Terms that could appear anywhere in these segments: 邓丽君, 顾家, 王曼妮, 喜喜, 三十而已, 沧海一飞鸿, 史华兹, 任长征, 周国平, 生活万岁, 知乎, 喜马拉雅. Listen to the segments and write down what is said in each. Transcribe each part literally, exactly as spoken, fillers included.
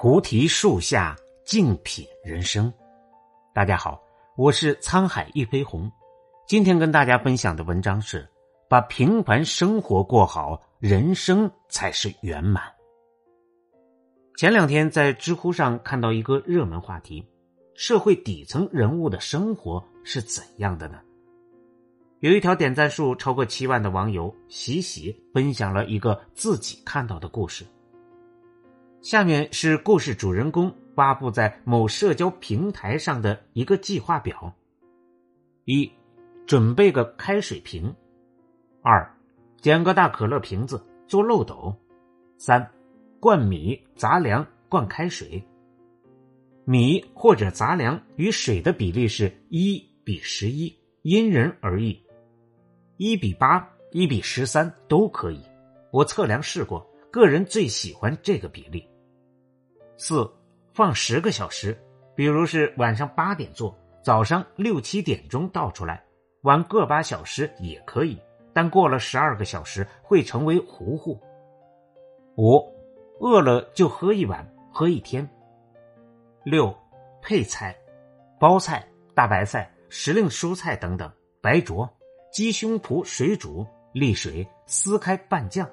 菩提树下静品人生。大家好，我是沧海一飞鸿。今天跟大家分享的文章是把平凡生活过好，人生才是圆满。前两天在知乎上看到一个热门话题，社会底层人物的生活是怎样的呢？有一条点赞数超过七万的网友喜喜分享了一个自己看到的故事。下面是故事主人公发布在某社交平台上的一个计划表。一，准备个开水瓶。二，捡个大可乐瓶子做漏斗。三，灌米、杂粮、灌开水。米或者杂粮与水的比例是一比十一，因人而异。一比八、一比十三都可以，我测量试过，个人最喜欢这个比例。四，放十个小时，比如是晚上八点做，早上六七点钟倒出来，晚各八小时也可以，但过了十二个小时会成为糊糊。五，饿了就喝一碗，喝一天。六，配菜，包菜、大白菜、时令蔬菜等等，白灼、鸡胸脯水煮、沥水、撕开拌酱。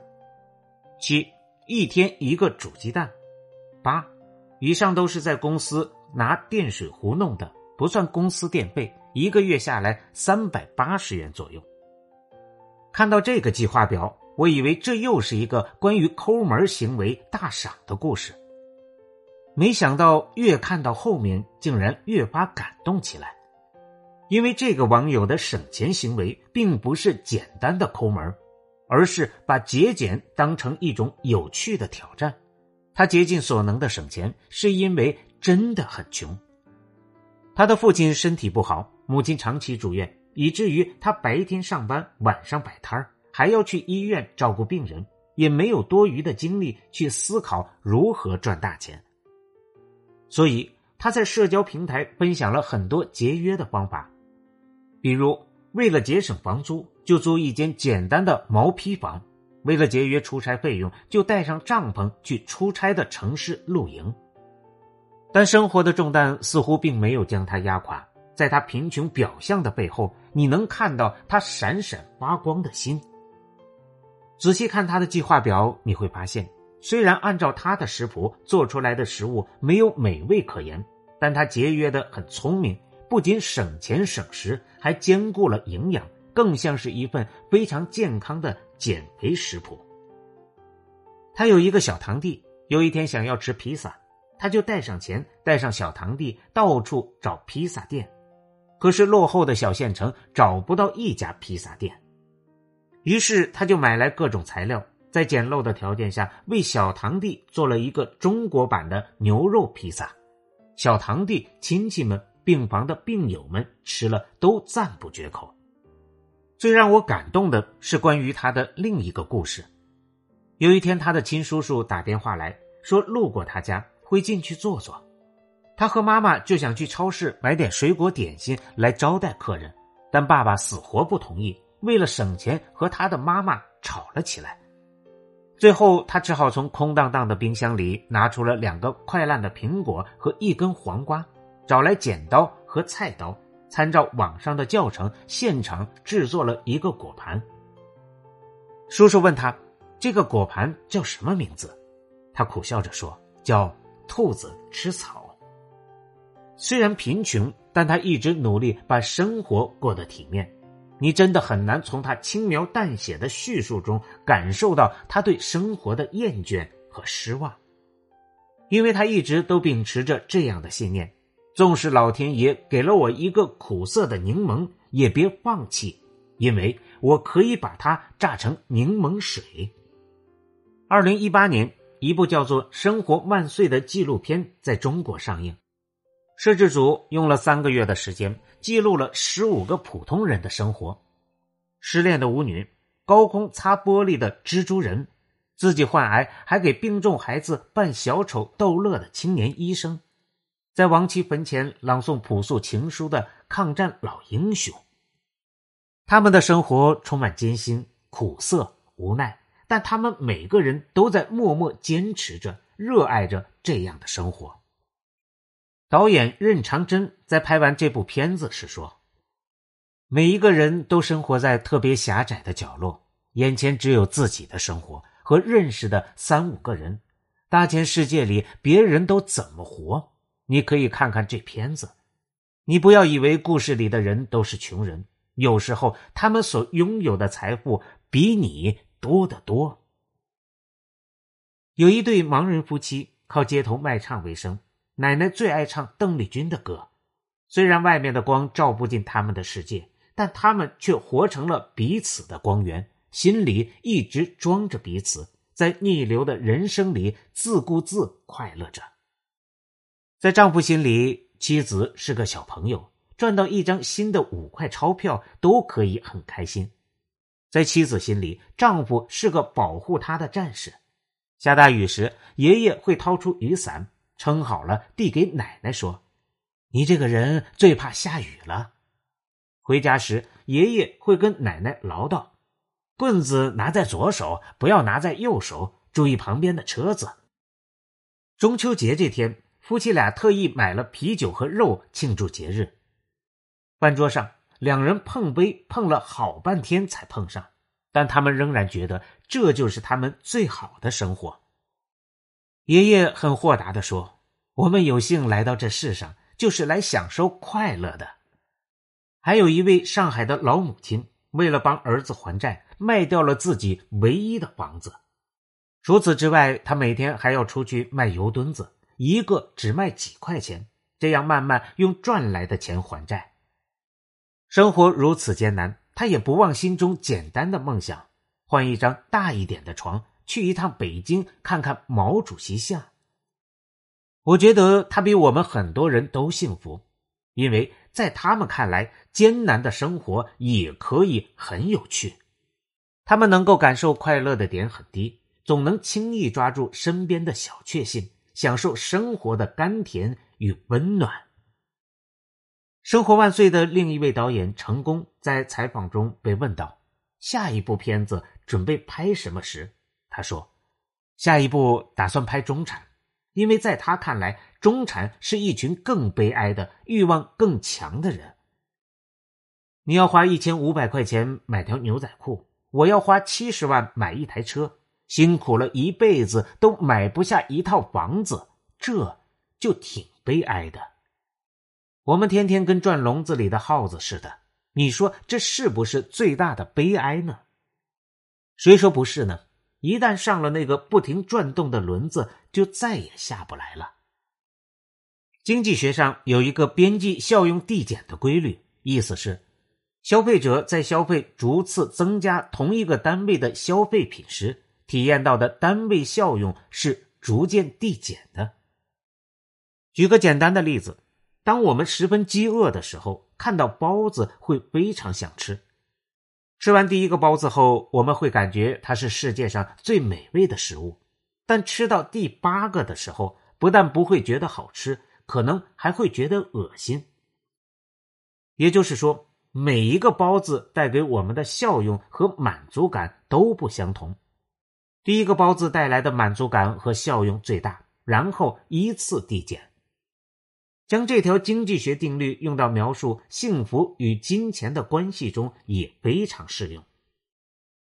七，一天一个煮鸡蛋。八，以上都是在公司拿电水壶弄的，不算公司电费，一个月下来三百八十元左右。看到这个计划表，我以为这又是一个关于抠门行为大赏的故事，没想到越看到后面竟然越发感动起来。因为这个网友的省钱行为并不是简单的抠门，而是把节俭当成一种有趣的挑战。他竭尽所能的省钱，是因为真的很穷。他的父亲身体不好，母亲长期住院，以至于他白天上班，晚上摆摊，还要去医院照顾病人，也没有多余的精力去思考如何赚大钱。所以他在社交平台分享了很多节约的方法，比如为了节省房租，就租一间简单的毛坯房；为了节约出差费用，就带上帐篷去出差的城市露营。但生活的重担似乎并没有将他压垮，在他贫穷表象的背后，你能看到他闪闪发光的心。仔细看他的计划表，你会发现，虽然按照他的食谱做出来的食物没有美味可言，但他节约得很聪明，不仅省钱省时，还兼顾了营养，更像是一份非常健康的减肥食谱。他有一个小堂弟，有一天想要吃披萨，他就带上钱，带上小堂弟，到处找披萨店。可是落后的小县城找不到一家披萨店，于是他就买来各种材料，在简陋的条件下为小堂弟做了一个中国版的牛肉披萨。小堂弟、亲戚们、病房的病友们吃了都赞不绝口。最让我感动的是关于他的另一个故事。有一天，他的亲叔叔打电话来说路过他家，会进去坐坐。他和妈妈就想去超市买点水果点心来招待客人，但爸爸死活不同意，为了省钱和他的妈妈吵了起来。最后他只好从空荡荡的冰箱里拿出了两个快烂的苹果和一根黄瓜，找来剪刀和菜刀，参照网上的教程，现场制作了一个果盘。叔叔问他，这个果盘叫什么名字？他苦笑着说，叫兔子吃草。虽然贫穷，但他一直努力把生活过得体面。你真的很难从他轻描淡写的叙述中感受到他对生活的厌倦和失望，因为他一直都秉持着这样的信念，纵使老天爷给了我一个苦涩的柠檬，也别放弃，因为我可以把它榨成柠檬水。二零一八年，一部叫做《生活万岁》的纪录片在中国上映。摄制组用了三个月的时间，记录了十五个普通人的生活：失恋的舞女，高空擦玻璃的蜘蛛人，自己患癌还给病重孩子扮小丑逗乐的青年医生，在亡妻坟前朗诵朴素情书的抗战老英雄。他们的生活充满艰辛、苦涩、无奈，但他们每个人都在默默坚持着，热爱着这样的生活。导演任长征在拍完这部片子时说，每一个人都生活在特别狭窄的角落，眼前只有自己的生活和认识的三五个人，大千世界里别人都怎么活，你可以看看这片子。你不要以为故事里的人都是穷人，有时候他们所拥有的财富比你多得多。有一对盲人夫妻靠街头卖唱为生，奶奶最爱唱邓丽君的歌，虽然外面的光照不进他们的世界，但他们却活成了彼此的光源，心里一直装着彼此，在逆流的人生里自顾自快乐着。在丈夫心里，妻子是个小朋友，赚到一张新的五块钞票都可以很开心。在妻子心里，丈夫是个保护她的战士。下大雨时，爷爷会掏出雨伞，撑好了递给奶奶说，你这个人最怕下雨了。回家时，爷爷会跟奶奶唠叨，棍子拿在左手，不要拿在右手，注意旁边的车子。中秋节这天，夫妻俩特意买了啤酒和肉庆祝节日。饭桌上，两人碰杯碰了好半天才碰上，但他们仍然觉得这就是他们最好的生活。爷爷很豁达地说，我们有幸来到这世上，就是来享受快乐的。还有一位上海的老母亲，为了帮儿子还债，卖掉了自己唯一的房子。除此之外，他每天还要出去卖油墩子，一个只卖几块钱，这样慢慢用赚来的钱还债。生活如此艰难，他也不忘心中简单的梦想，换一张大一点的床，去一趟北京看看毛主席像。我觉得他比我们很多人都幸福，因为在他们看来，艰难的生活也可以很有趣。他们能够感受快乐的点很低，总能轻易抓住身边的小确幸，享受生活的甘甜与温暖。生活万岁的另一位导演成功在采访中被问到，下一部片子准备拍什么时，他说，下一部打算拍中产，因为在他看来，中产是一群更悲哀的、欲望更强的人。你要花一千五百块钱买条牛仔裤，我要花七十万买一台车，辛苦了一辈子都买不下一套房子，这就挺悲哀的。我们天天跟转笼子里的耗子似的，你说这是不是最大的悲哀呢？谁说不是呢？一旦上了那个不停转动的轮子，就再也下不来了。经济学上有一个边际效用递减的规律，意思是消费者在消费逐次增加同一个单位的消费品时，体验到的单位效用是逐渐递减的。举个简单的例子，当我们十分饥饿的时候，看到包子会非常想吃。吃完第一个包子后，我们会感觉它是世界上最美味的食物，但吃到第八个的时候，不但不会觉得好吃，可能还会觉得恶心。也就是说，每一个包子带给我们的效用和满足感都不相同。第一个包子带来的满足感和效用最大，然后依次递减。将这条经济学定律用到描述幸福与金钱的关系中也非常适用。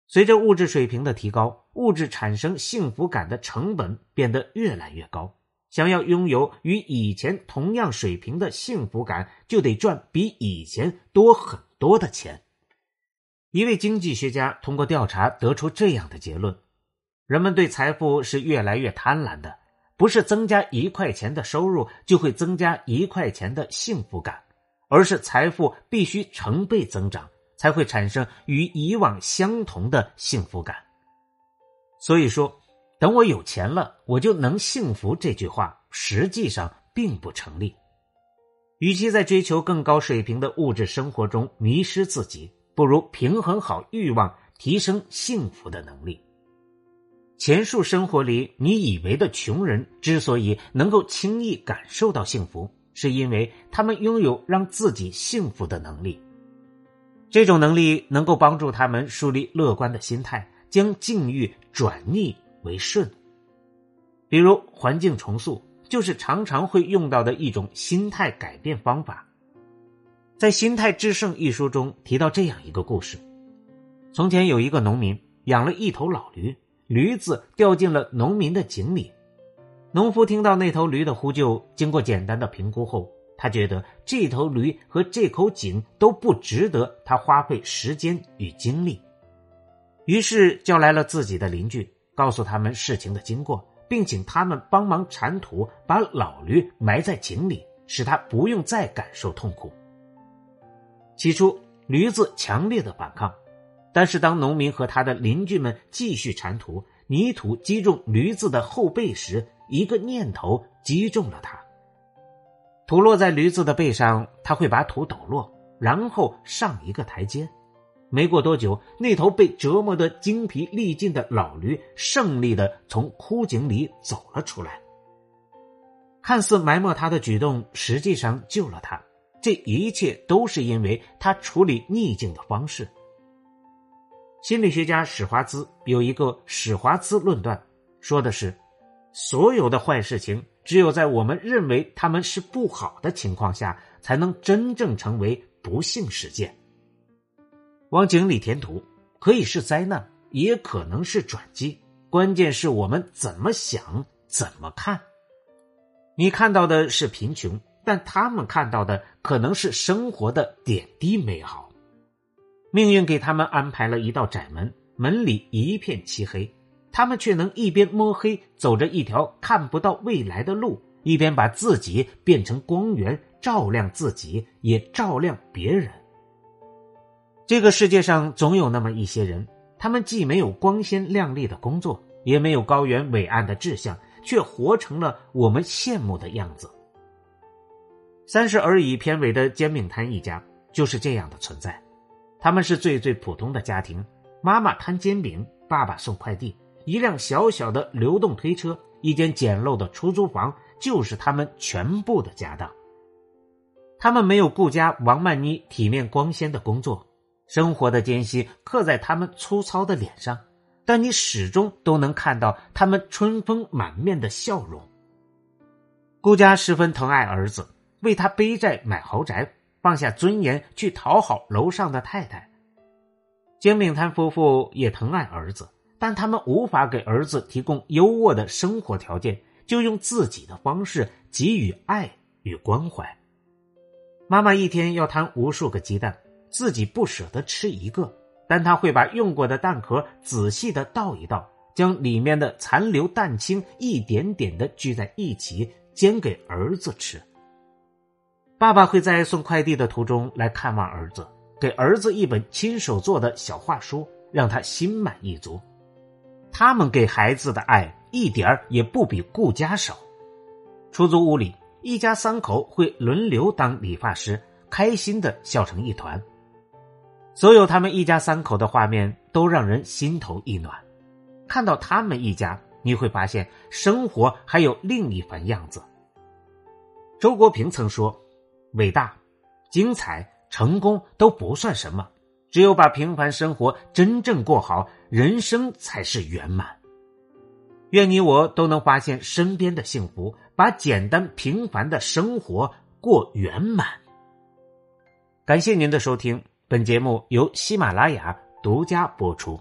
随着物质水平的提高，物质产生幸福感的成本变得越来越高。想要拥有与以前同样水平的幸福感，就得赚比以前多很多的钱。一位经济学家通过调查得出这样的结论：人们对财富是越来越贪婪的，不是增加一块钱的收入就会增加一块钱的幸福感，而是财富必须成倍增长，才会产生与以往相同的幸福感。所以说，等我有钱了，我就能幸福这句话实际上并不成立。与其在追求更高水平的物质生活中迷失自己，不如平衡好欲望，提升幸福的能力。前述生活里你以为的穷人之所以能够轻易感受到幸福，是因为他们拥有让自己幸福的能力。这种能力能够帮助他们树立乐观的心态，将境遇转逆为顺。比如环境重塑就是常常会用到的一种心态改变方法。在《心态制胜》一书中提到这样一个故事，从前有一个农民养了一头老驴，驴子掉进了农民的井里。农夫听到那头驴的呼救，经过简单的评估后，他觉得这头驴和这口井都不值得他花费时间与精力，于是叫来了自己的邻居，告诉他们事情的经过，并请他们帮忙铲土，把老驴埋在井里，使他不用再感受痛苦。起初驴子强烈的反抗，但是当农民和他的邻居们继续铲土，泥土击中驴子的后背时，一个念头击中了他。土落在驴子的背上，他会把土抖落，然后上一个台阶。没过多久，那头被折磨得精疲力尽的老驴胜利地从枯井里走了出来。看似埋没他的举动实际上救了他，这一切都是因为他处理逆境的方式。心理学家史华兹有一个史华兹论断，说的是所有的坏事情只有在我们认为他们是不好的情况下，才能真正成为不幸事件。往井里填土可以是灾难，也可能是转机，关键是我们怎么想怎么看。你看到的是贫穷，但他们看到的可能是生活的点滴美好。命运给他们安排了一道窄门，门里一片漆黑，他们却能一边摸黑走着一条看不到未来的路，一边把自己变成光源，照亮自己也照亮别人。这个世界上总有那么一些人，他们既没有光鲜亮丽的工作，也没有高远伟岸的志向，却活成了我们羡慕的样子。三十而已片尾的煎饼摊一家就是这样的存在，他们是最最普通的家庭，妈妈摊煎饼，爸爸送快递，一辆小小的流动推车，一间简陋的出租房，就是他们全部的家当。他们没有顾家王曼妮体面光鲜的工作，生活的艰辛刻在他们粗糙的脸上，但你始终都能看到他们春风满面的笑容。顾家十分疼爱儿子，为他背债买豪宅，放下尊严去讨好楼上的太太。煎饼摊夫妇也疼爱儿子，但他们无法给儿子提供优渥的生活条件，就用自己的方式给予爱与关怀。妈妈一天要摊无数个鸡蛋，自己不舍得吃一个，但她会把用过的蛋壳仔细的倒一倒，将里面的残留蛋清一点点的聚在一起，煎给儿子吃。爸爸会在送快递的途中来看望儿子，给儿子一本亲手做的小画书，让他心满意足。他们给孩子的爱一点儿也不比顾家少。出租屋里，一家三口会轮流当理发师，开心地笑成一团。所有他们一家三口的画面都让人心头一暖。看到他们一家，你会发现生活还有另一番样子。周国平曾说，伟大、精彩、成功都不算什么，只有把平凡生活真正过好，人生才是圆满。愿你我都能发现身边的幸福，把简单平凡的生活过圆满。感谢您的收听，本节目由喜马拉雅独家播出。